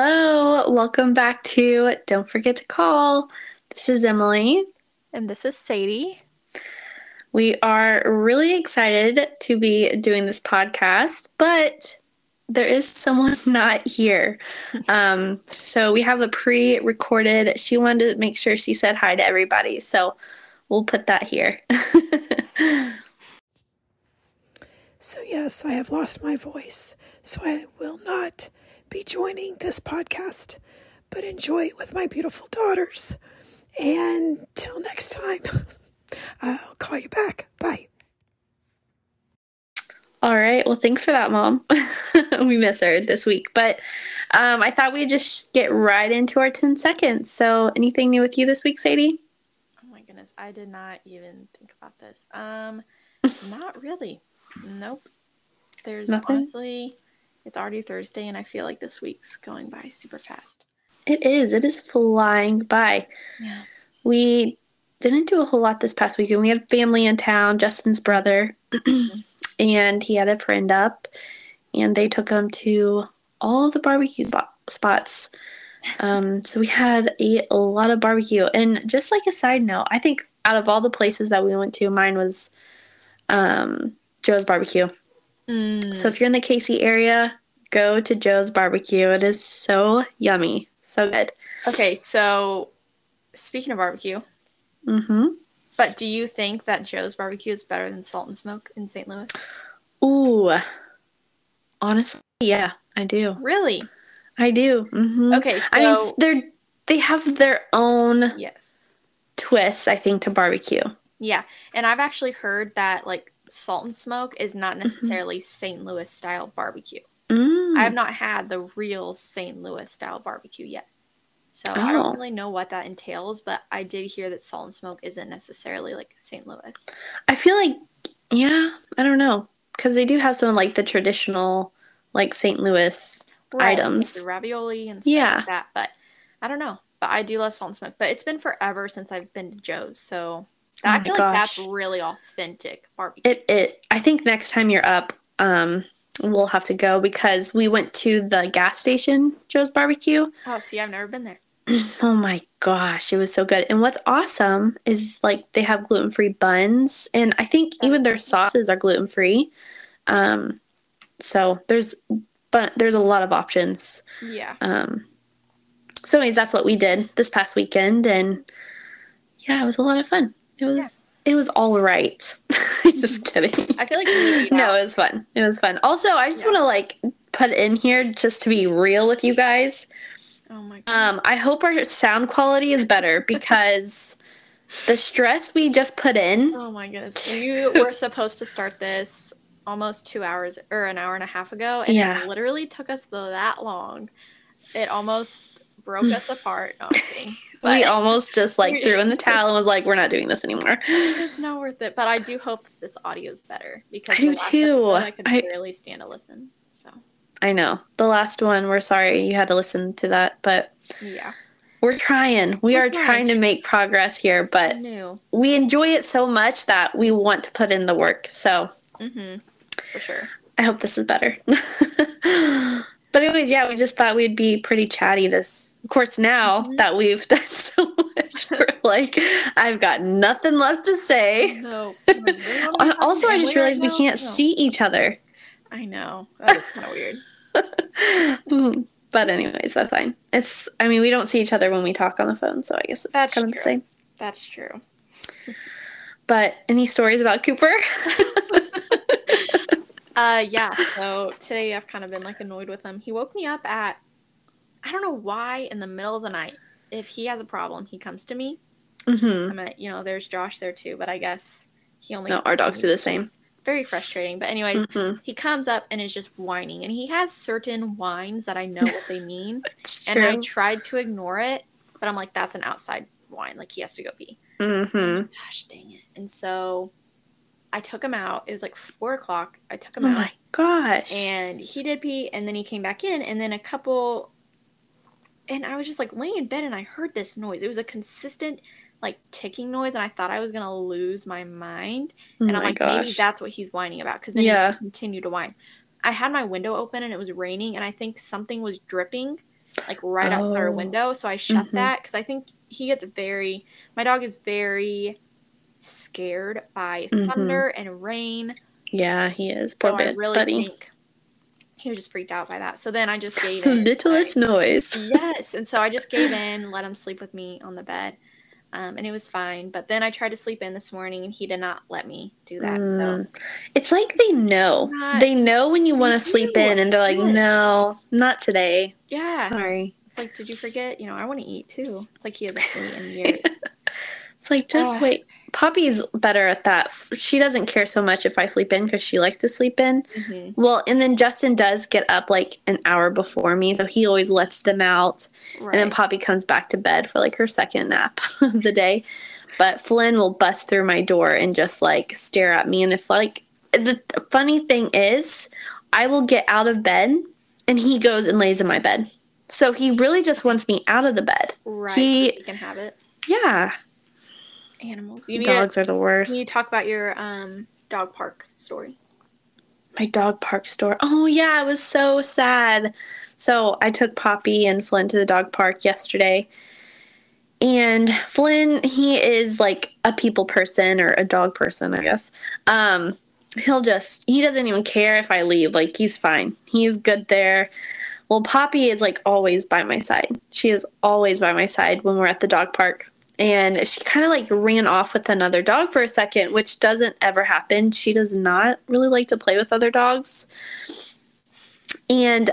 Hello, welcome back to Don't Forget to Call. This is Emily. And this is Sadie. We are really excited to be doing this podcast, but there is someone not here. So we have a pre-recorded. She wanted to make sure she said hi to everybody, so we'll put that here. So yes, I have lost my voice, so I will not be joining this podcast, but enjoy it with my beautiful daughters. And till next time, I'll call you back. Bye. All right. Well, thanks for that, Mom. We miss her this week, but I thought we'd just get right into our 10 seconds. So anything new with you this week, Sadie? Oh my goodness. I did not even think about this. Not really. Nope. There's nothing. Honestly, it's already Thursday, and I feel like this week's going by super fast. It is. It is flying by. Yeah. We didn't do a whole lot this past weekend. We had family in town, Justin's brother, and he had a friend up, and they took him to all the barbecue spots. So we had a lot of barbecue. And just like a side note, I think out of all the places that we went to, mine was Joe's Barbecue. So if you're in the KC area, go to Joe's Barbecue. It is so yummy. So good. Okay, so speaking of barbecue, but do you think that Joe's Barbecue is better than Salt and Smoke in St. Louis? Ooh, honestly, yeah, I do. Really? I do. Okay, so I mean, they have their own twists, I think, to barbecue. Yeah, and I've actually heard that, like, Salt and Smoke is not necessarily St. Louis style barbecue. I have not had the real St. Louis style barbecue yet, so I don't really know what that entails, but I did hear that Salt and Smoke isn't necessarily like St. Louis. I feel like, yeah, I don't know, because they do have some like the traditional like St. Louis items, like the ravioli and stuff like that, but I don't know. But I do love Salt and Smoke, but it's been forever since I've been to Joe's, so I feel like that's really authentic barbecue. It I think next time you're up, we'll have to go, because we went to the gas station Joe's Barbecue. Oh, see, I've never been there. Oh my gosh, it was so good. And what's awesome is like they have gluten-free buns, and I think even their sauces are gluten-free. So there's a lot of options. Yeah. So anyways, that's what we did this past weekend, and yeah, it was a lot of fun. It was all right. Just kidding. I feel like it was fun. It was fun. Also, I just want to like put in here, just to be real with you guys. Oh my God. I hope our sound quality is better, because the stress we just put in. Oh my goodness. You were supposed to start this almost 2 hours or an hour and a half ago, and it literally took us that long. It almost broke us apart. We almost just like threw in the towel and was like, we're not doing this anymore. It's not worth it. But I do hope that this audio is better, because I do too. I could barely stand to listen. So I know the last one, we're sorry you had to listen to that, but yeah, we're trying. We are trying to make progress here, but we enjoy it so much that we want to put in the work. So for sure, I hope this is better. But anyways, yeah, we just thought we'd be pretty chatty this. Of course, now that we've done so much, we're like, I've got nothing left to say. No. Also, I just realized we can't see each other. I know. That's kind of weird. But anyways, that's fine. It's. I mean, we don't see each other when we talk on the phone, so I guess it's kind of the same. That's true. But any stories about Cooper? Yeah, so today I've kind of been, like, annoyed with him. He woke me up at, I don't know why, in the middle of the night. If he has a problem, he comes to me. I'm at, there's Josh there, too, but I guess he only... No, our dogs do the same. It's very frustrating. But anyways, he comes up and is just whining. And he has certain whines that I know what they mean. And I tried to ignore it, but I'm like, that's an outside whine. Like, he has to go pee. Gosh, dang it. And so... I took him out. It was like 4:00. I took him out. Oh my gosh. And he did pee, and then he came back in, and then and I was just like laying in bed, and I heard this noise. It was a consistent like ticking noise, and I thought I was going to lose my mind. And I'm like, maybe that's what he's whining about, because then he continued to whine. I had my window open, and it was raining, and I think something was dripping like right outside our window. So I shut that because I think he gets very, my dog is very scared by thunder and rain. Yeah, he is. Poor so I really buddy. Think he was just freaked out by that. So then I just gave in. Littlest noise. Yes. And so I just gave in, let him sleep with me on the bed. And it was fine. But then I tried to sleep in this morning, and he did not let me do that. So it's like they know. They know when you want to sleep in, and they're like, no, not today. Yeah. Sorry. It's like, did you forget? You know, I want to eat, too. It's like he hasn't eaten in years. It's like, just wait. Poppy's better at that. She doesn't care so much if I sleep in because she likes to sleep in. Well, and then Justin does get up like an hour before me, so he always lets them out. And then Poppy comes back to bed for like her second nap of the day. But Flynn will bust through my door and just like stare at me. And if like the funny thing is, I will get out of bed and he goes and lays in my bed. So he really just wants me out of the bed. Right. He can have it. Yeah. Animals. Dogs are the worst. You talk about your dog park story. My dog park story. Oh, yeah. It was so sad. So I took Poppy and Flynn to the dog park yesterday. And Flynn, he is like a people person or a dog person, I guess. He doesn't even care if I leave. Like, he's fine. He's good there. Well, Poppy is like always by my side. She is always by my side when we're at the dog park. And she kind of, like, ran off with another dog for a second, which doesn't ever happen. She does not really like to play with other dogs. And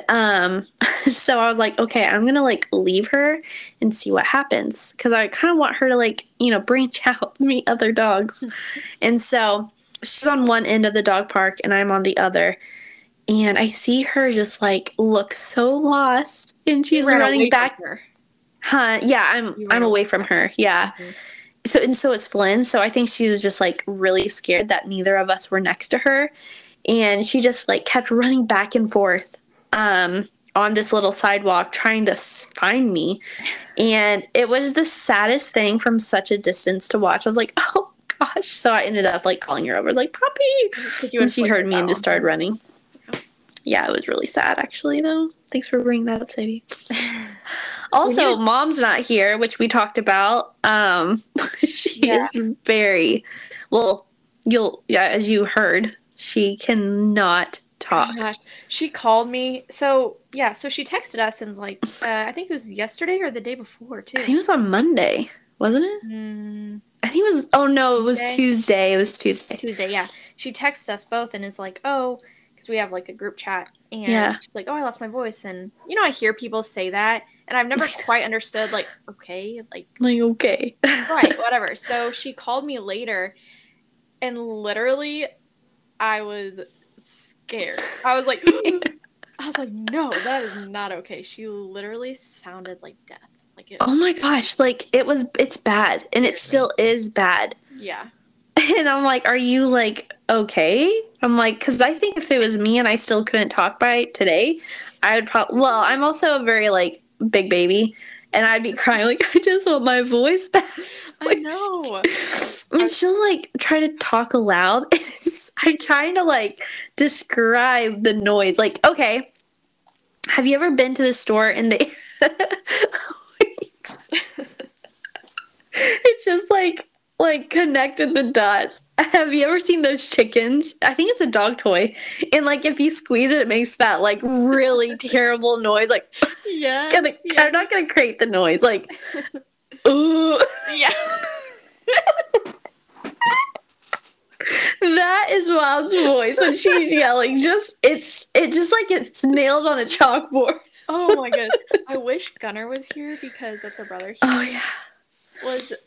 so I was like, okay, I'm going to, like, leave her and see what happens. Because I kind of want her to, like, you know, branch out, meet other dogs. And so she's on one end of the dog park, and I'm on the other. And I see her just, like, look so lost. And she's running back. Yeah, I'm away from her. Yeah. So is Flynn. So I think she was just like really scared that neither of us were next to her, and she just like kept running back and forth on this little sidewalk trying to find me, and it was the saddest thing from such a distance to watch. I was like, oh gosh! So I ended up like calling her over. I was like, Poppy, and she heard me and just started running. Yeah, it was really sad, actually, though. Thanks for bringing that up, Sadie. Also, Mom's not here, which we talked about. She is very... Well, as you heard, she cannot talk. Oh, gosh. She called me. So she texted us and, like, I think it was yesterday or the day before, too. I think it was on Monday, wasn't it? I think it was... Oh, no, it was Tuesday. It was Tuesday. Tuesday, yeah. She texted us both and is like, oh... we have like a group chat, and she's like, oh, I lost my voice. And you know, I hear people say that, and I've never quite understood, like, okay, like okay. Right, whatever. So she called me later, and literally I was scared. I was like no, that is not okay. She literally sounded like death. Like it, oh my gosh, like it's bad, and it still is bad. Yeah. And I'm like, are you, like, okay? I'm like, because I think if it was me and I still couldn't talk by today, I would probably, well, I'm also a very, like, big baby, and I'd be crying, like, I just want my voice back. Like, I know. And she'll, like, try to talk aloud. I'm trying to, like, describe the noise. Like, okay, have you ever been to the store and they... It's just, like connected the dots. Have you ever seen those chickens? I think it's a dog toy, and like if you squeeze it, it makes that like really terrible noise. Like, I'm not gonna create the noise. Like, ooh, yeah. That is Wild's voice when she's yelling. Just it's like it's nails on a chalkboard. Oh my goodness! I wish Gunnar was here because that's her brother. Oh yeah.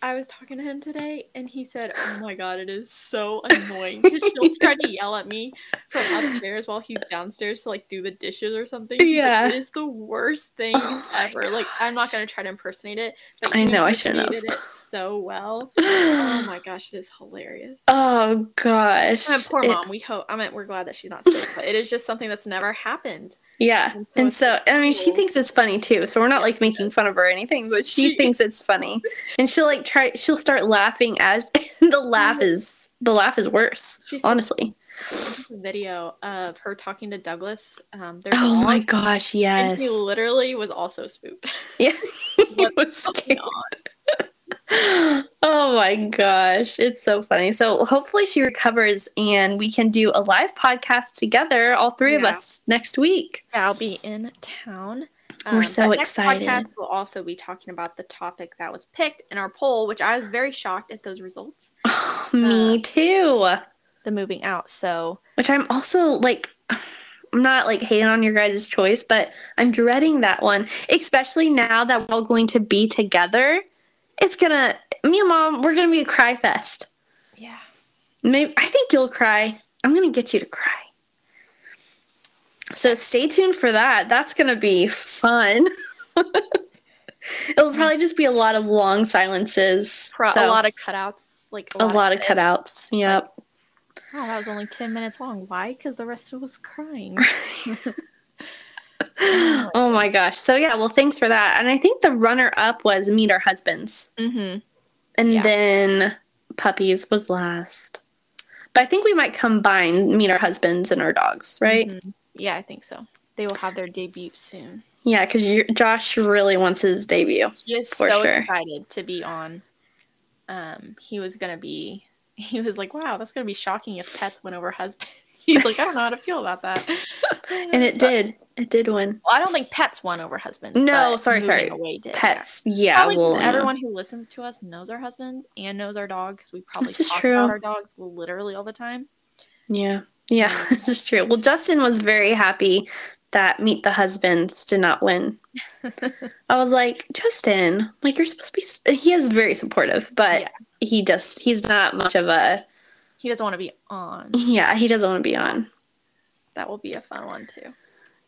I was talking to him today, and he said, oh my god, it is so annoying, because she'll try to yell at me from upstairs while he's downstairs to, like, do the dishes or something. Yeah. Like, it is the worst thing ever. Gosh. Like, I'm not going to try to impersonate it, but I know I shouldn't have. It so well. Oh my gosh, it is hilarious. Oh gosh. And poor mom. We're glad that she's not sick, but it is just something that's never happened. Yeah. And so I mean, she thinks it's funny too. So we're not like making fun of her or anything, but she thinks it's funny. And she'll like she'll start laughing as the laugh is worse. Honestly. video of her talking to Douglas. Oh my gosh, yes. And she literally was also spooked. Yeah, he was scared. Oh my gosh, it's so funny. So hopefully she recovers and we can do a live podcast together, all three of us, next week. I'll be in town. We're so excited. Next podcast will also be talking about the topic that was picked in our poll, which I was very shocked at those results. Oh, me too. The moving out, so. Which I'm also, like, I'm not, like, hating on your guys' choice, but I'm dreading that one, especially now that we're all going to be together. It's gonna, me and Mom, we're gonna be a cry fest. Yeah. Maybe, I think you'll cry. I'm gonna get you to cry. So stay tuned for that. That's gonna be fun. It'll probably just be a lot of long silences. A lot of cutouts. Like a lot of cutouts. Yep. Wow, that was only 10 minutes long. Why? Because the rest of us was crying. Oh my gosh. So yeah, well, thanks for that. And I think the runner-up was Meet Our Husbands. Mm-hmm. And then Puppies was last. But I think we might combine Meet Our Husbands and Our Dogs, right? Mm-hmm. Yeah, I think so. They will have their debut soon. Yeah, because Josh really wants his debut. He is so excited to be on. He was like, wow, that's going to be shocking if pets went over husbands. He's like, I don't know how to feel about that. And it did. It did win. Well, I don't think pets won over husbands. No, sorry. Pets. Yeah. Probably everyone who listens to us knows our husbands and knows our dog because we probably talk about our dogs literally all the time. Yeah. Yeah, this is true. Well, Justin was very happy that Meet the Husbands did not win. I was like, Justin, like you're supposed to be. He is very supportive, but he's not much of a. He doesn't want to be on. Yeah, he doesn't want to be on. That will be a fun one too.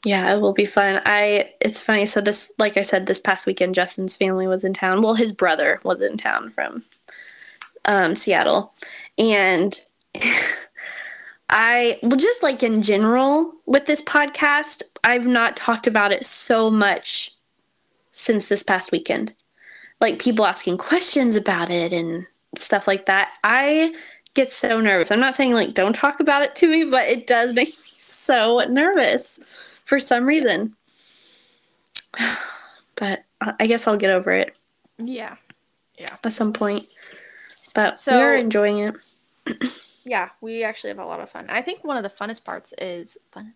Yeah, it will be fun. It's funny. So this, like I said, this past weekend, Justin's family was in town. Well, his brother was in town from Seattle, and. Just like in general with this podcast, I've not talked about it so much since this past weekend. Like people asking questions about it and stuff like that. I get so nervous. I'm not saying like don't talk about it to me, but it does make me so nervous for some reason. But I guess I'll get over it. Yeah. Yeah. At some point. But we're enjoying it. Yeah, we actually have a lot of fun. I think one of the best parts is like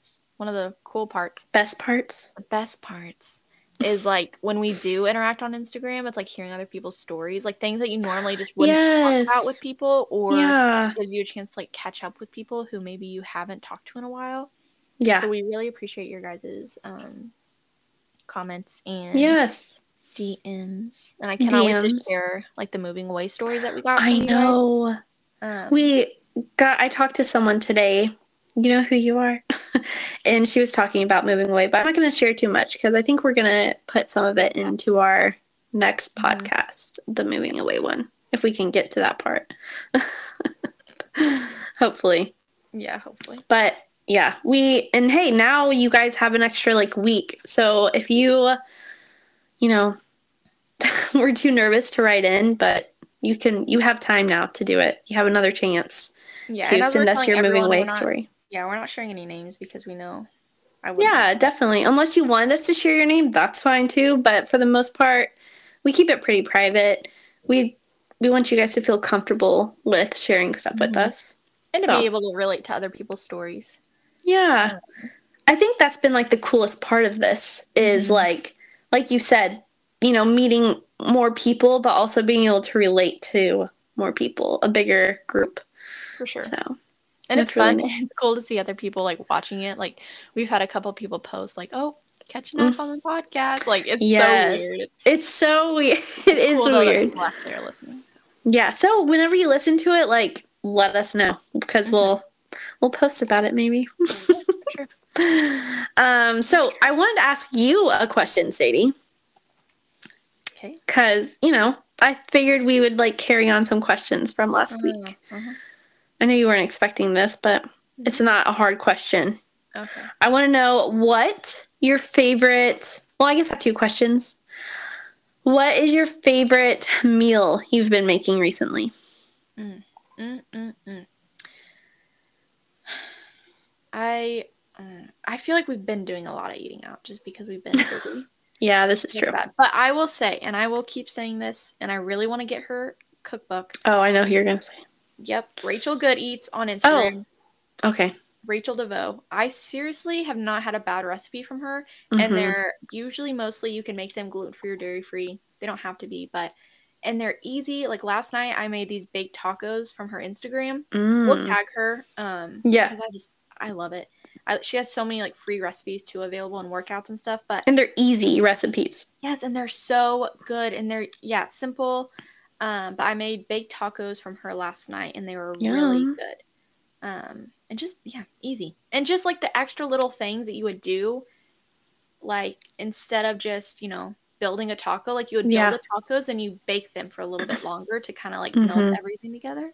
when we do interact on Instagram, it's like hearing other people's stories, like things that you normally just wouldn't talk about with people, or gives you a chance to like catch up with people who maybe you haven't talked to in a while. Yeah. So we really appreciate your guys' comments and DMs. And I cannot wait to share like the moving away stories that we got. I know. I talked to someone today, you know who you are, and she was talking about moving away, but I'm not going to share too much because I think we're going to put some of it into our next podcast, the moving away one, if we can get to that part. Hopefully. Yeah, hopefully. But yeah, hey, now you guys have an extra like week. So if you know, we're too nervous to write in, but you have time now to do it. You have another chance to send us your moving away story. Yeah, we're not sharing any names because we know I wouldn't. Yeah, definitely. Unless you want us to share your name, that's fine too. But for the most part, we keep it pretty private. We want you guys to feel comfortable with sharing stuff with us. And to be able to relate to other people's stories. Yeah. I think that's been like the coolest part of this is like you said, you know, meeting more people, but also being able to relate to more people, a bigger group. For sure. So, and it's fun. Really nice. It's cool to see other people like watching it. Like we've had a couple people post like, "Oh, catching up on the podcast." Like it's so weird. It's so weird. It's cool, though, weird. People out there listening. So. Yeah. So whenever you listen to it, like let us know because we'll post about it maybe. Yeah, for sure. So I wanted to ask you a question, Sadie. Because, you know, I figured we would, like, carry on some questions from last week. Uh-huh. I know you weren't expecting this, but it's not a hard question. Okay. I want to know what your favorite – well, I guess I have two questions. What is your favorite meal you've been making recently? I feel like we've been doing a lot of eating out just because we've been busy. Yeah, this is true. Bad. But I will say, and I will keep saying this, and I really want to get her cookbook. Oh, I know who you're going to say. Yep. Rachel Good Eats on Instagram. Oh, okay. Rachel DeVoe. I seriously have not had a bad recipe from her. Mm-hmm. And they're usually mostly you can make them gluten-free or dairy-free. They don't have to be, but and they're easy. Like last night I made these baked tacos from her Instagram. Mm. We'll tag her. Yeah. Because I love it. She has so many like free recipes too available in workouts and stuff. And they're easy recipes. Yes. And they're so good. And they're, yeah, simple. But I made baked tacos from her last night and they were really good. And just, yeah, easy. And just like the extra little things that you would do, like instead of just, you know, building a taco, like you would build the tacos and you bake them for a little bit longer to kind of like melt everything together.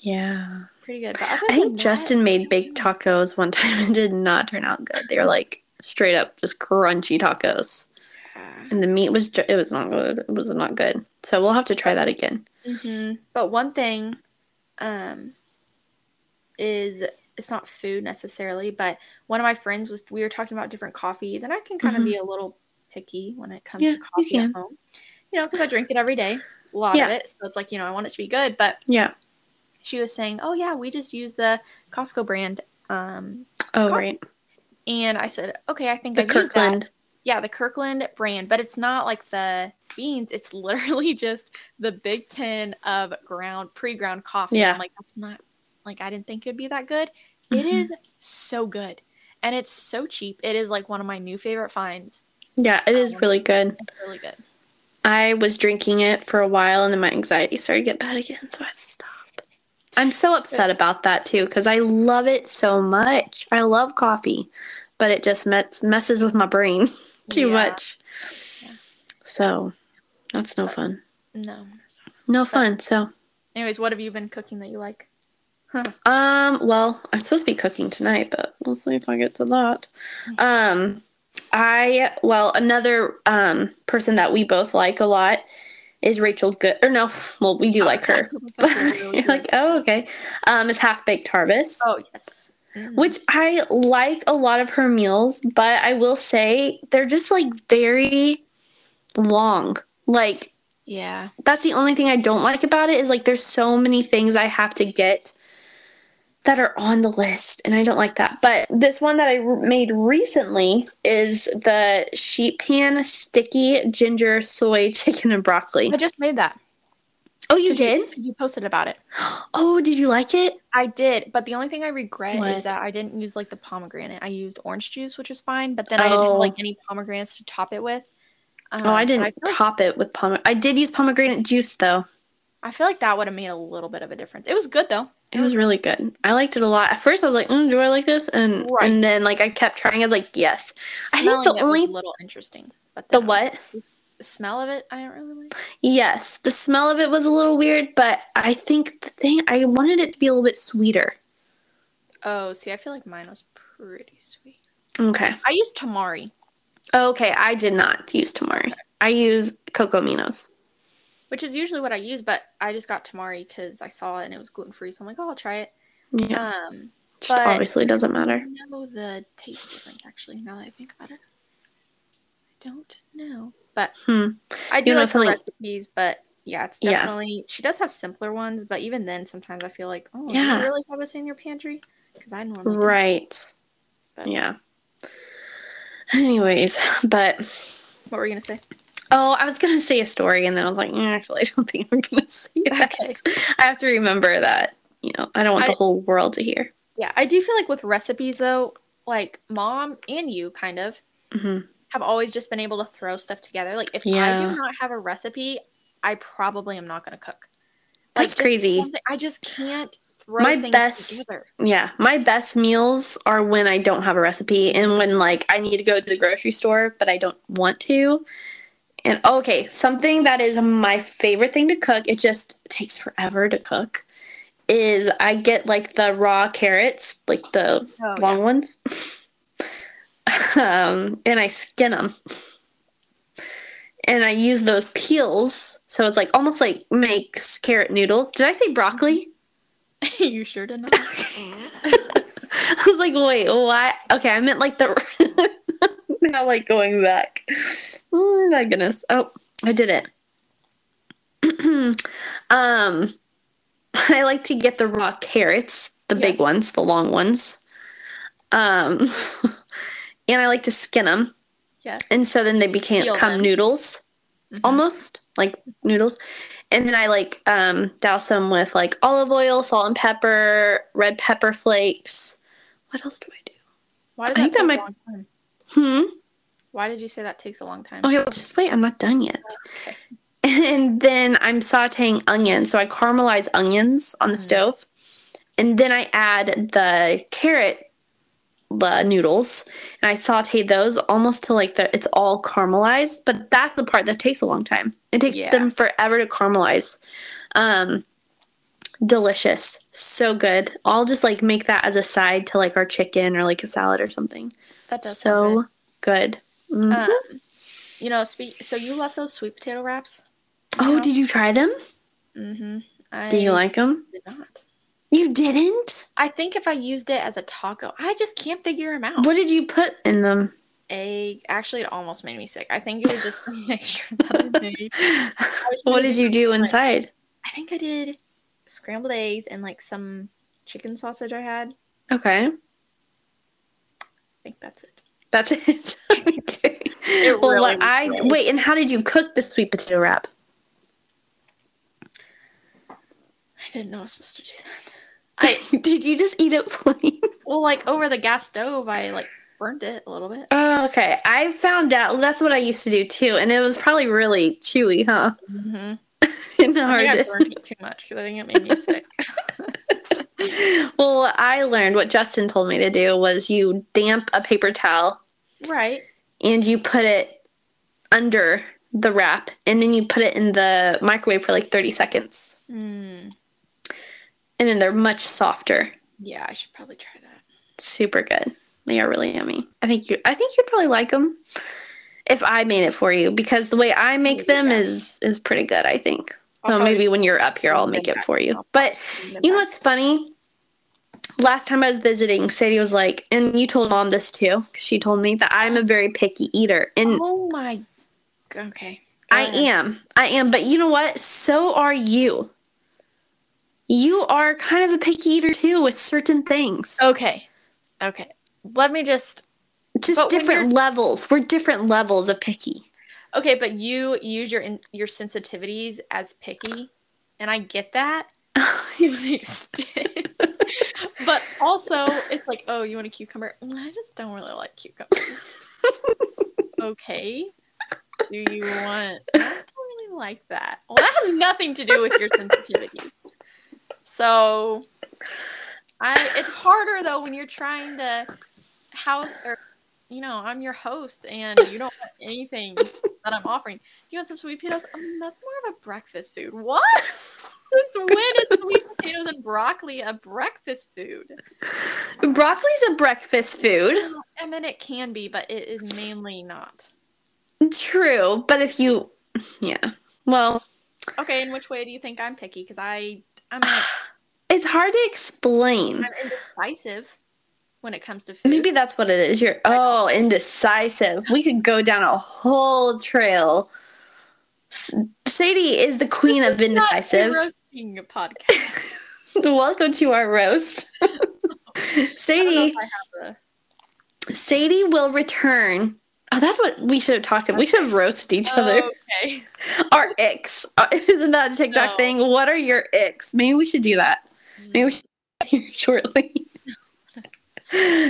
Yeah. Pretty good. But I think Justin made baked tacos one time and did not turn out good. They were like straight up just crunchy tacos. And the meat was it was not good. It was not good. So we'll have to try that again. Mm-hmm. But one thing is it's not food necessarily, but one of my friends was we were talking about different coffees, and I can kind of be a little picky when it comes to coffee at home. You know, because I drink it every day, a lot of it. So it's like, you know, I want it to be good, but she was saying, "Oh yeah, we just use the Costco brand." Coffee. Right. And I said, "Okay, I think I use that." Yeah, the Kirkland brand, but it's not like the beans. It's literally just the big tin of pre-ground coffee. Yeah. I'm like, that's not like I didn't think it'd be that good. Mm-hmm. It is so good, and it's so cheap. It is like one of my new favorite finds. Yeah, it is really good. It's really good. I was drinking it for a while, and then my anxiety started to get bad again, so I had to stop. I'm so upset about that too, because I love it so much. I love coffee, but it just messes with my brain too much. Yeah. So that's no fun. No fun. So anyways, what have you been cooking that you like? Huh. Well, I'm supposed to be cooking tonight, but we'll see if I get to that. Another person that we both like a lot is Rachel Good, or no, well, we do like her. Really like, it's Half Baked Harvest. Oh, yes. Mm. Which I like a lot of her meals, but I will say they're just, like, very long. Like, yeah. That's the only thing I don't like about it is, like, there's so many things I have to get that are on the list, and I don't like that. But this one that I made recently is the sheet pan sticky ginger soy chicken and broccoli. I just made that. Oh, you did? You posted about it. Oh, did you like it? I did, but the only thing I regret is that I didn't use, like, the pomegranate. I used orange juice, which is fine, but then I didn't have, like, any pomegranates to top it with. I didn't top it with pomegranate. I did use pomegranate juice, though. I feel like that would have made a little bit of a difference. It was good, though. It was really good. I liked it a lot. At first, I was like, do I like this? And then, like, I kept trying. I was like, yes. I think the only was a little interesting. But the what? The smell of it, I don't really like. Yes. The smell of it was a little weird, but I think I wanted it to be a little bit sweeter. Oh, see, I feel like mine was pretty sweet. Okay. I used tamari. Okay, I did not use tamari. Okay. I use Cocominos. Which is usually what I use, but I just got tamari because I saw it and it was gluten-free. So I'm like, I'll try it. Yeah. Just obviously doesn't matter. I don't know the taste difference, actually, now that I think about it. I don't know. But I do know some recipes, but yeah, it's definitely – she does have simpler ones, but even then sometimes I feel like, do you really have this in your pantry? Because I normally don't. Right. But, yeah. Anyways, but – what were you going to say? Oh, I was going to say a story, and then I was like, actually, I don't think I'm going to say that. Okay. I have to remember that, you know, I don't want the whole world to hear. Yeah, I do feel like with recipes, though, like, Mom and you, kind of, have always just been able to throw stuff together. Like, if I do not have a recipe, I probably am not going to cook. Like, that's crazy. I just can't throw things together. Yeah, my best meals are when I don't have a recipe and when, like, I need to go to the grocery store, but I don't want to. And, okay, something that is my favorite thing to cook, it just takes forever to cook, is I get, like, the raw carrots, like the long ones, and I skin them. And I use those peels, so it's, like, almost like makes carrot noodles. Did I say broccoli? You sure did not. I was like, wait, why? Okay, I meant like the now like going back. Oh my goodness. Oh, I did it. I like to get the raw carrots, the big ones, the long ones. And I like to skin them. Yes. And so then they become noodles. Mm-hmm. Almost like noodles. And then I like douse them with like olive oil, salt and pepper, red pepper flakes. What else do I do? Why did that take a long time? Why did you say that takes a long time? Okay, well, just wait. I'm not done yet. Okay. And then I'm sauteing onions. So I caramelize onions on the stove. And then I add the carrot noodles. And I saute those almost to like it's all caramelized. But that's the part that takes a long time. It takes them forever to caramelize. Delicious. So good. I'll just like make that as a side to like our chicken or like a salad or something. That does so good. Mm-hmm. So you love those sweet potato wraps? Oh, did you try them? Mm-hmm. Did you like them? Did not. You didn't? I think if I used it as a taco, I just can't figure them out. What did you put in them? Actually, it almost made me sick. I think it was just the mixture that I made. What did you do inside? I think I did scrambled eggs and like some chicken sausage I had. Okay. I think that's it. That's it. Okay. Wait, and how did you cook the sweet potato wrap? I didn't know I was supposed to do that. Did you just eat it plain? Well, like over the gas stove, I like burned it a little bit. Oh, okay. I found out that's what I used to do too, and it was probably really chewy, huh? Mm-hmm. I burned it too much because I think it made me sick. Well, I learned what Justin told me to do was you damp a paper towel. Right. And you put it under the wrap, and then you put it in the microwave for like 30 seconds. Mm. And then they're much softer. Yeah, I should probably try that. Super good. They are really yummy. I think you'd probably like them if I made it for you, because the way I make them is pretty good, I think. So maybe when you're up here, I'll make it for you. But you know what's funny? Last time I was visiting, Sadie was like, and you told Mom this too, because she told me that I'm a very picky eater. And okay. I am. But you know what? So are you. You are kind of a picky eater too with certain things. Okay. Let me just different levels. We're different levels of picky. Okay, but you use your sensitivities as picky, and I get that. But also, it's like, oh, you want a cucumber? I just don't really like cucumbers. Okay. Do you want? I don't really like that. Well, that has nothing to do with your sensitivities. So, it's harder though when you're trying to house or. I'm your host, and you don't want anything that I'm offering. You want some sweet potatoes? That's more of a breakfast food. What? Since when is sweet potatoes and broccoli a breakfast food? Broccoli's a breakfast food. I mean, it can be, but it is mainly not. True, but if you... Yeah. Well... Okay, in which way do you think I'm picky? Because I'm like... It's hard to explain. I'm indecisive. When it comes to food. Maybe that's what it is. You're indecisive. We could go down a whole trail. Sadie is the queen of indecisive. Not roasting a podcast. Welcome to our roast. Sadie will return. Oh, that's what we should have talked about. We should have roasted each other. Okay. Our icks. Isn't that a TikTok thing? What are your icks? Maybe we should do that. Maybe we should do that here shortly.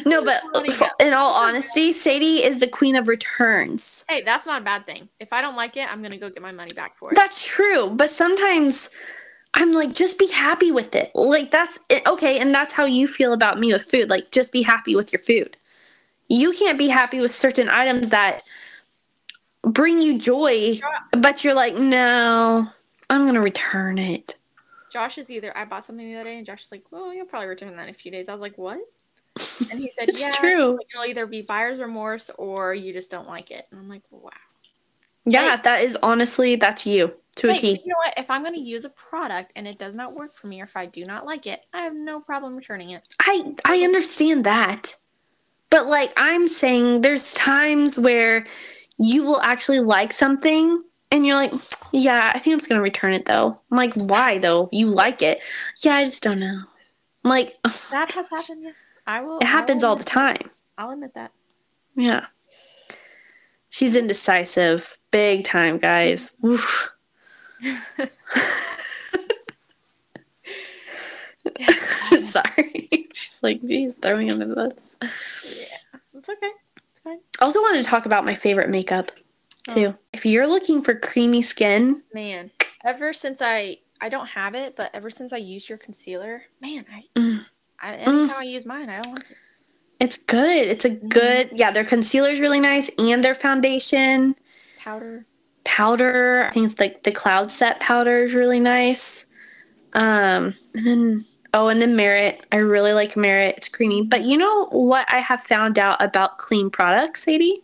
No, but in all honesty, Sadie is the queen of returns. Hey, that's not a bad thing. If I don't like it, I'm going to go get my money back for it. That's true. But sometimes I'm like, just be happy with it. Like, that's it. Okay. And that's how you feel about me with food. Like, just be happy with your food. You can't be happy with certain items that bring you joy, but you're like, no, I'm going to return it. I bought something the other day, and Josh is like, well, you'll probably return that in a few days. I was like, what? And he said, it's true. It'll either be buyer's remorse or you just don't like it. And I'm like, wow. Yeah, that is honestly, that's you. to a T. You know what? If I'm going to use a product and it does not work for me, or if I do not like it, I have no problem returning it. I understand that. But, like, I'm saying there's times where you will actually like something and you're like, yeah, I think I'm just going to return it, though. I'm like, why, though? You like it. Yeah, I just don't know. I'm like, oh, that has happened, yes. It happens all the time. I'll admit that. Yeah. She's indecisive. Big time, guys. Oof. Sorry. She's like, geez, throwing on the bus. Yeah. It's okay. It's fine. I also wanted to talk about my favorite makeup, too. Oh. If you're looking for creamy skin. Man. Ever since I don't have it, but ever since I used your concealer, man, anytime I use mine, I don't like it. It's good. It's a good, yeah, their concealer's really nice, and their foundation. Powder. I think it's like the Cloud Set powder is really nice. And then Merit. I really like Merit. It's creamy. But you know what I have found out about clean products, Sadie?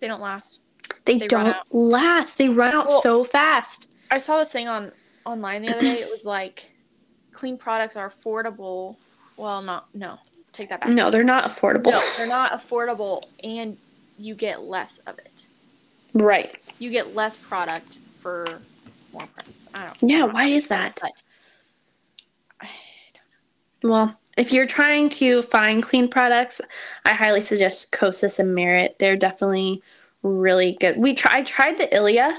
They don't last. They don't last. They run out so fast. I saw this thing online the other day. It was like, clean products are affordable. Well, take that back. No, they're not affordable. No, they're not affordable, and you get less of it. Right. You get less product for more price. I don't know. Yeah, why is that? I don't know. Well, if you're trying to find clean products, I highly suggest Kosas and Merit. They're definitely really good. I tried the Ilia,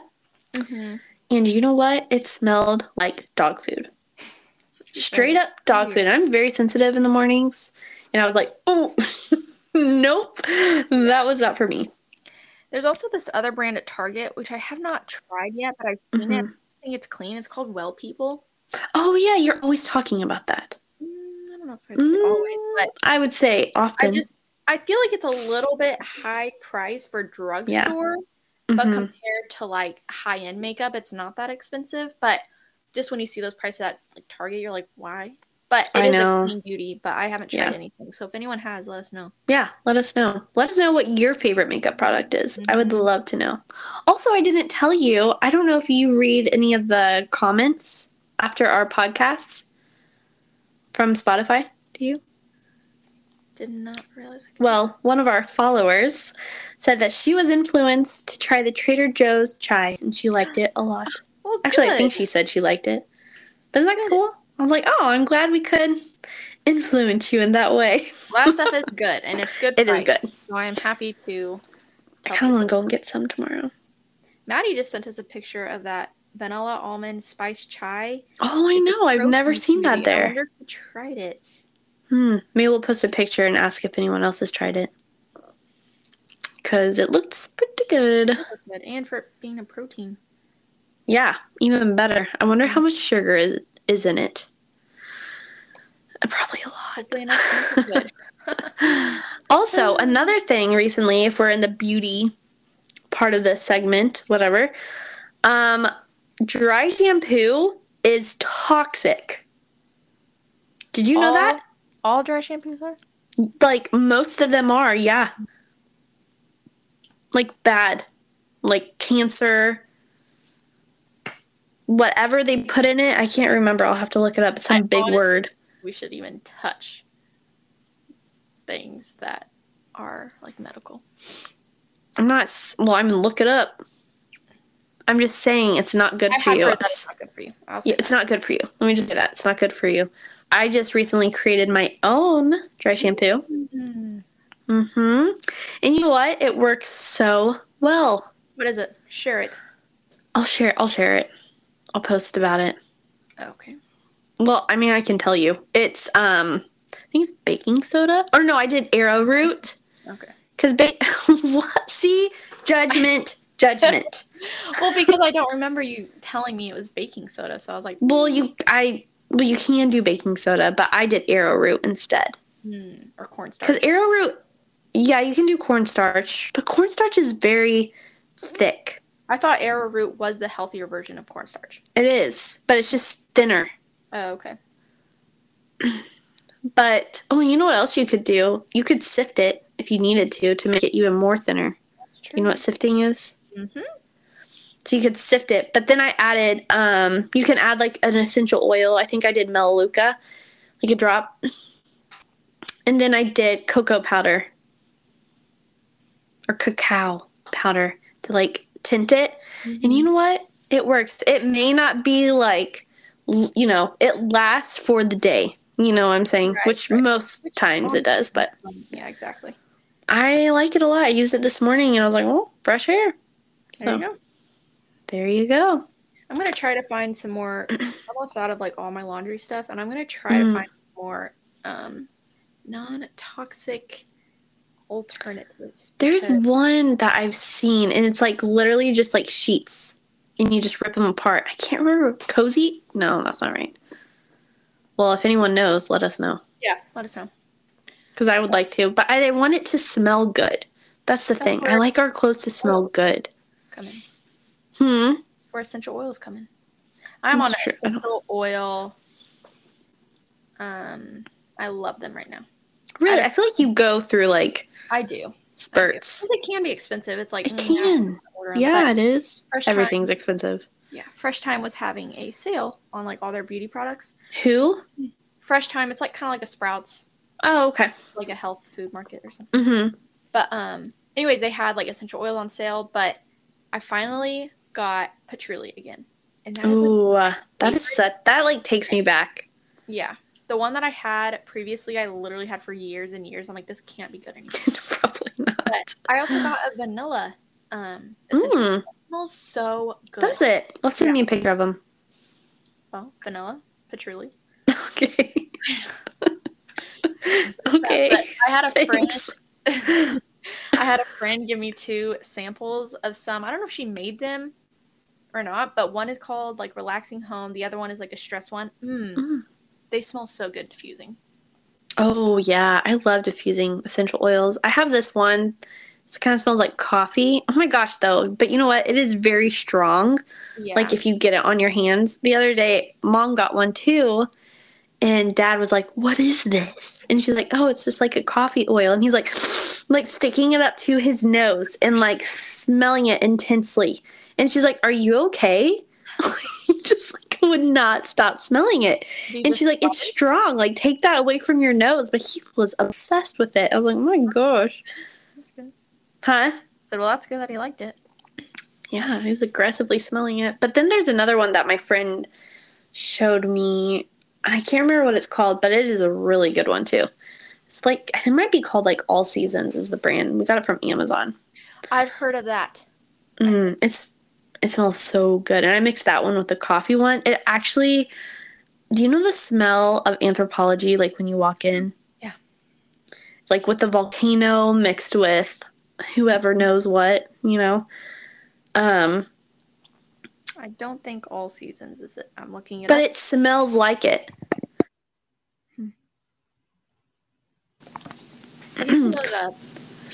and you know what? It smelled like dog food. Straight up dog food. I'm very sensitive in the mornings. And I was like, oh, nope, that was not for me. There's also this other brand at Target, which I have not tried yet, but I've seen it. I think it's clean. It's called Well People. Oh, yeah, you're always talking about that. I don't know if I'd say always, but I would say often. I feel like it's a little bit high price for drugstore, but compared to, like, high-end makeup, it's not that expensive. But just when you see those prices at, like, Target, you're like, why? But it is a clean beauty, but I haven't tried anything. So if anyone has, let us know. Yeah, let us know. Let us know what your favorite makeup product is. I would love to know. Also, I didn't tell you, I don't know if you read any of the comments after our podcasts from Spotify. Do you? Did not realize. Well, one of our followers said that she was influenced to try the Trader Joe's chai, and she liked it a lot. Well, actually, I think she said she liked it. Isn't that cool? I was like, oh, I'm glad we could influence you in that way. Well, that stuff is good, and it's good price. It is good. So I am happy to tell I kind of want to go and get some tomorrow. Maddie just sent us a picture of that vanilla almond spice chai. Oh, I know. I've never seen that there. I wonder if you tried it. Maybe we'll post a picture and ask if anyone else has tried it. Because it looks pretty good. It looks good. And for it being a protein. Yeah, even better. I wonder how much sugar is in it. Probably a lot. Also, another thing recently, if we're in the beauty part of this segment, whatever, dry shampoo is toxic. Did you know that? All dry shampoos are? Like, most of them are, yeah. Like, bad. Like, cancer. Whatever they put in it, I can't remember. I'll have to look it up. It's some big word. We should even touch things that are, like, medical. I'm not... Well, I'm going to look it up. I'm just saying it's not good for you. It's not good for you. It's not good for you. Let me just say that. It's not good for you. I just recently created my own dry shampoo. And you know what? It works so well. What is it? Share it. I'll share it. I'll post about it. Okay. Well, I mean, I can tell you. It's, I think it's baking soda. Or no, I did arrowroot. Okay. Because, what? See? Judgment. Well, because I don't remember you telling me it was baking soda, so I was like. Well, you can do baking soda, but I did arrowroot instead. Or cornstarch. Because arrowroot, yeah, you can do cornstarch, but cornstarch is very thick. I thought arrowroot was the healthier version of cornstarch. It is, but it's just thinner. Oh, okay. But, you know what else you could do? You could sift it if you needed to make it even more thinner. That's true. You know what sifting is? so you could sift it. But then I added, you can add like an essential oil. I think I did Melaleuca, like a drop. And then I did cocoa powder or cacao powder to like tint it. Mm-hmm. And you know what? It works. It may not be like, you know, it lasts for the day. You know what I'm saying? Right, which right. most which times it does, but. Yeah, exactly. I like it a lot. I used it this morning and I was like, oh, fresh hair. So, there you go. There you go. I'm going to try to find some more. I'm almost out of like all my laundry stuff, and I'm going to try to find some more non-toxic alternatives. There's one that I've seen, and it's like literally just like sheets, and you just rip them apart. I can't remember. Cozy? No, that's not right. Well, if anyone knows, let us know. Yeah, let us know. Because I would like to. But I want it to smell good. That's the thing. I like our clothes to smell good. Coming. Where essential oils come in. I'm on an essential oil. I love them right now. Really? I feel like you go through like. I do. Spurts. I do. It can be expensive. It's like. It can. Yeah, it is. Everything's expensive. Yeah. Fresh Time was having a sale on like all their beauty products. Who? Fresh Time. It's like kind of like a Sprouts. Oh, okay. Like a health food market or something. Mm-hmm. But anyways, they had like essential oil on sale, but I finally got patchouli again. And that ooh, is, like, that is set. That like takes me back. Yeah. The one that I had previously, I literally had for years and years. I'm like, this can't be good anymore. Probably not. But I also got a vanilla essential oil. It smells so good. Does it? I'll send me a picture of them. Well, vanilla, patchouli. Okay. Okay. But I had a friend give me two samples of some. I don't know if she made them or not, but one is called like Relaxing Home, the other one is like a stress one. They smell so good diffusing. Oh yeah, I love diffusing essential oils. I have this one. It kind of smells like coffee. Oh my gosh, though. But you know what? It is very strong. Yeah. Like if you get it on your hands. The other day, Mom got one too. And Dad was like, what is this? And she's like, oh, it's just like a coffee oil. And he's like sticking it up to his nose and like smelling it intensely. And she's like, are you okay? He just like would not stop smelling it. And she's like, it's strong. Like, take that away from your nose. But he was obsessed with it. I was like, oh my gosh. That's good. Huh? I said, well, that's good that he liked it. Yeah, he was aggressively smelling it. But then there's another one that my friend showed me. I can't remember what it's called, but it is a really good one, too. It's like, it might be called, like, All Seasons is the brand. We got it from Amazon. I've heard of that. It smells so good. And I mixed that one with the coffee one. It actually, do you know the smell of Anthropologie, like, when you walk in? Yeah. Like, with the volcano mixed with whoever knows what, you know? I don't think All Seasons is it. I'm looking at it. But it smells like it. Have you smelled the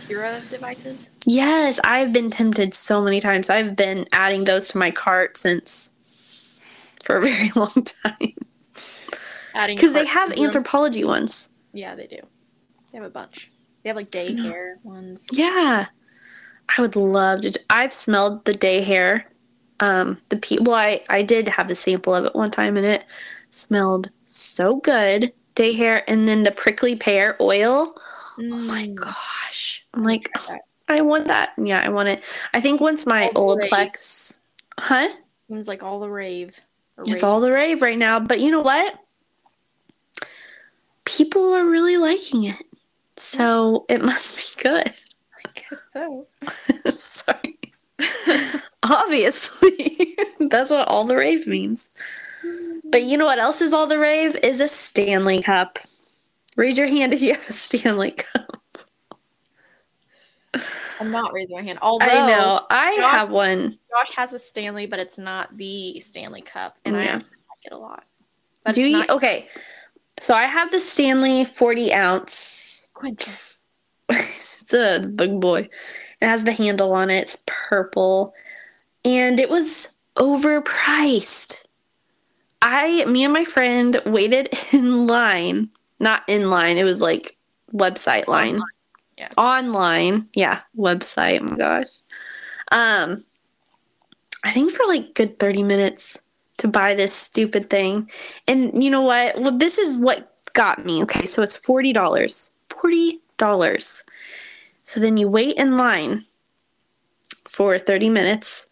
Pura devices? Yes, I've been tempted so many times. I've been adding those to my cart for a very long time. Adding because they have Anthropologie ones. Yeah, they do. They have a bunch. They have like day hair ones. Yeah, I would love to. I've smelled the day hair. I did have a sample of it one time, and it smelled so good. Day hair, and then the prickly pear oil. Oh my gosh! I'm like, I want that. Yeah, I want it. I think once my Olaplex, It was like all the rave. It's all the rave right now. But you know what? People are really liking it, so it must be good. I guess so. Sorry. Obviously. That's what all the rave means. But you know what else is all the rave? Is a Stanley cup. Raise your hand if you have a Stanley cup. I'm not raising my hand. Although I know. Josh have one. Josh has a Stanley, but it's not the Stanley cup. And I like it a lot. But do you? Okay. So I have the Stanley 40 ounce. It's a big boy. It has the handle on it. It's purple. And it was overpriced. Me and my friend waited in line. Not in line. It was like website line. Online. Yeah. Website. Oh my gosh. I think for like good 30 minutes to buy this stupid thing. And you know what? Well, this is what got me. Okay, so it's $40. $40. So then you wait in line for 30 minutes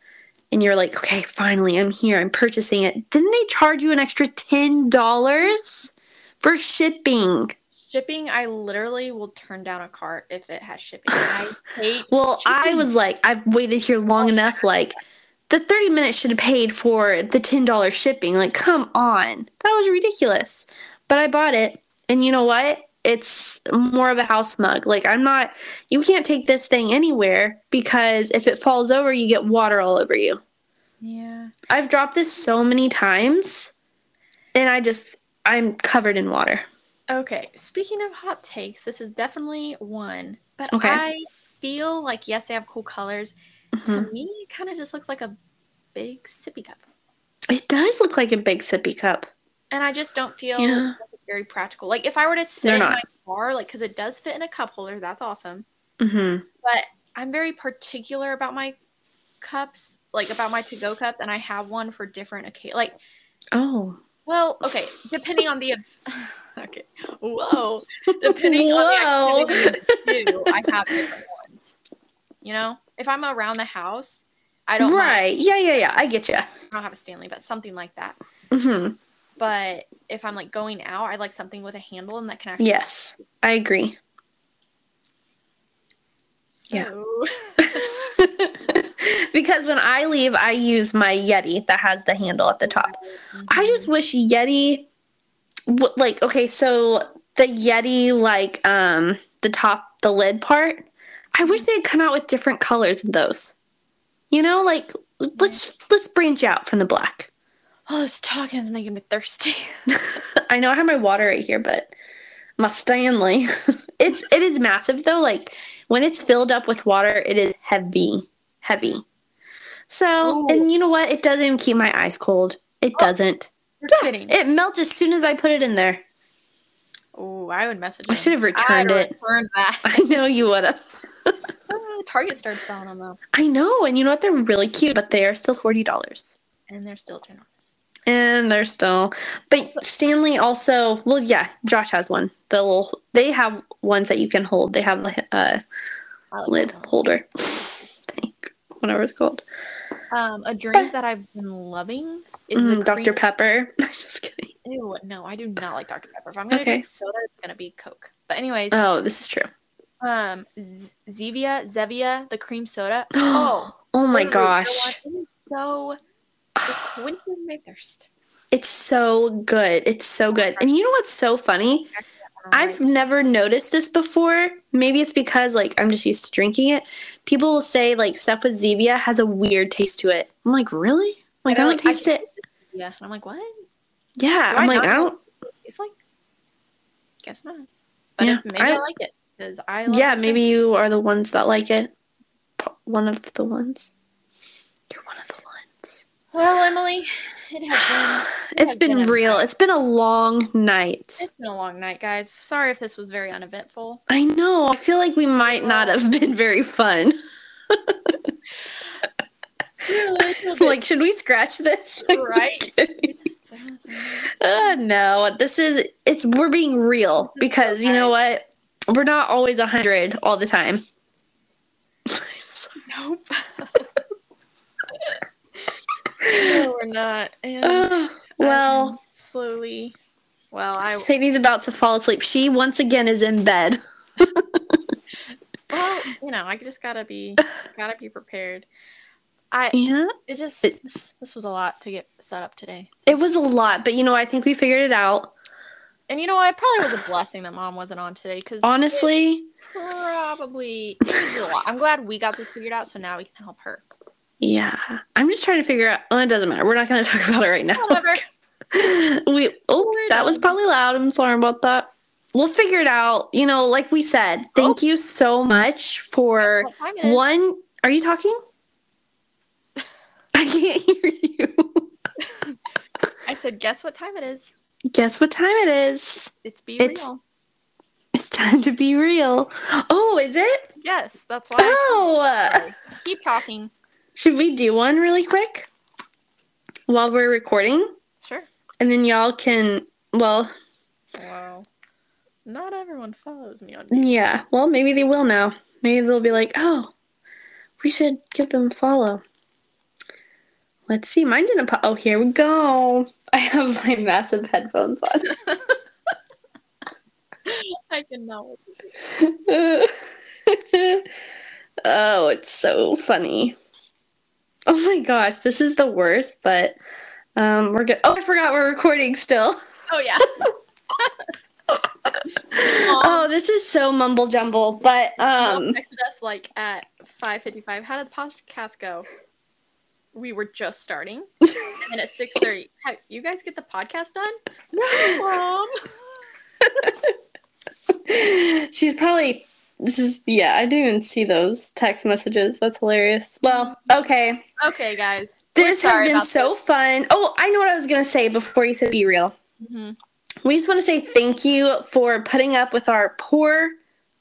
and you're like, okay, finally, I'm here. I'm purchasing it. Didn't they charge you an extra $10 for shipping? Shipping, I literally will turn down a cart if it has shipping. I hate well, shipping. I was like, I've waited here long enough. Like, the 30 minutes should have paid for the $10 shipping. Like, come on. That was ridiculous. But I bought it. And you know what? It's more of a house mug. Like, I'm not, you can't take this thing anywhere because if it falls over, you get water all over you. Yeah. I've dropped this so many times and I'm covered in water. Okay, speaking of hot takes, this is definitely one, but okay. I feel like, yes, they have cool colors. Mm-hmm. To me, it kind of just looks like a big sippy cup. It does look like a big sippy cup. And I just don't feel like it's very practical. Like, if I were to sit in my car, like, because it does fit in a cup holder, that's awesome. Mm-hmm. But I'm very particular about my cups, like, about my to-go cups, and I have one for different occasions. Like, oh. Well, okay, depending on the okay, whoa, depending on the activity you do, I have different ones. You know, if I'm around the house, I don't right, mind. yeah, I get you. I don't have a Stanley, but something like that. Mm-hmm. But if I'm like going out, I like something with a handle and that can actually. Yes, I agree. So. Yeah. Because when I leave, I use my Yeti that has the handle at the top. Mm-hmm. I just wish Yeti, like, okay, so the Yeti, like, the top, the lid part, I wish they had come out with different colors of those. You know, like, let's branch out from the black. All this talking is making me thirsty. I know I have my water right here, but my Stanley. It is massive, though. Like, when it's filled up with water, it is heavy. So, and you know what? It doesn't even keep my eyes cold. It doesn't. You're kidding. It melts as soon as I put it in there. Oh, I would message you. I should have returned it. Returned that. I know you would have. Target started selling them, though. I know. And you know what? They're really cute, but they are still $40. And they're still generous. But Stanley also, well, yeah, Josh has one. They have ones that you can hold. They have a lid holder. Whatever it's called. A drink that I've been loving is Dr. Pepper. Just kidding. Ew, no, I do not like Dr. Pepper. If I'm going to drink soda, it's going to be Coke. But anyways. Oh, this is true. Zevia, the cream soda. Oh my gosh. When you make thirst. It's so good. It's so good. And you know what's so funny? I've never noticed this before. Maybe it's because, like, I'm just used to drinking it. People will say, like, stuff with Zevia has a weird taste to it. I'm like, really? Like, I don't taste it. Yeah. And I'm like, what? Yeah. I'm like, I don't. It's like, guess not. But yeah, maybe I like it. Because I like it. Maybe you are the ones that like it. One of the ones. You're one of the ones. Well, Emily, It's been real. It's been a long night. It's been a long night, guys. Sorry if this was very uneventful. I know. I feel like we might not have been very fun. Like, should we scratch this? Right? No. We're being real because, you know what? We're not always 100 all the time. Nope. No, we're not. And slowly. Well, Sadie's about to fall asleep. She once again is in bed. Well, you know, I just gotta be prepared. This was a lot to get set up today. So. It was a lot, but you know, I think we figured it out. And you know, it probably was a blessing that Mom wasn't on today because honestly, it was a lot. I'm glad we got this figured out, so now we can help her. Yeah, I'm just trying to figure out. Well, it doesn't matter. We're not going to talk about it right now. That was probably loud. I'm sorry about that. We'll figure it out. You know, like we said, thank you so much for one. Are you talking? I can't hear you. I said, guess what time it is? Guess what time it is? It's real. It's time to be real. Oh, is it? Yes, that's why. Keep talking. Should we do one really quick while we're recording? Sure. And then y'all can, well. Wow. Not everyone follows me on YouTube. Yeah. Well, maybe they will now. Maybe they'll be like, oh, we should give them a follow. Let's see. Mine didn't pop. Oh, here we go. I have my massive headphones on. I cannot wait to do. Oh, it's so funny. Oh my gosh, this is the worst, but we're good. Oh, I forgot we're recording still. Oh, yeah. Oh, this is so mumble jumble, but texted us like at 5:55. How did the podcast go? We were just starting. And then at 6:30, hey, you guys get the podcast done? No, Mom. She's probably just, yeah, I didn't even see those text messages. That's hilarious. Well, okay. Okay, guys. This has been so fun. Oh, I know what I was going to say before you said be real. Mm-hmm. We just want to say thank you for putting up with our poor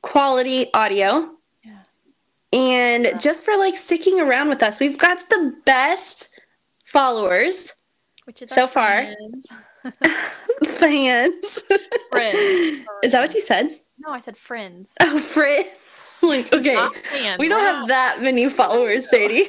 quality audio. Yeah. And just for, like, sticking around with us. We've got the best followers so far. Fans. Friends. Is that what you said? No, I said friends. Oh, friends. Like, okay. We don't have that many followers, Sadie.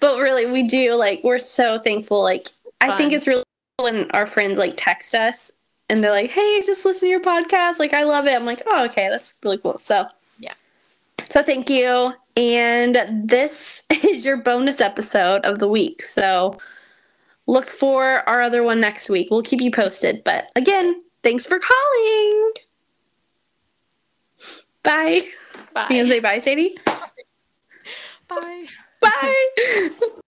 But really, we do. Like, we're so thankful. Like, I think it's really cool when our friends, like, text us and they're like, hey, just listen to your podcast. Like, I love it. I'm like, oh, okay. That's really cool. So, yeah. So, thank you. And this is your bonus episode of the week. So, look for our other one next week. We'll keep you posted. But again, thanks for calling. Bye. Bye. You gonna say bye, Sadie? Bye. Bye. Bye.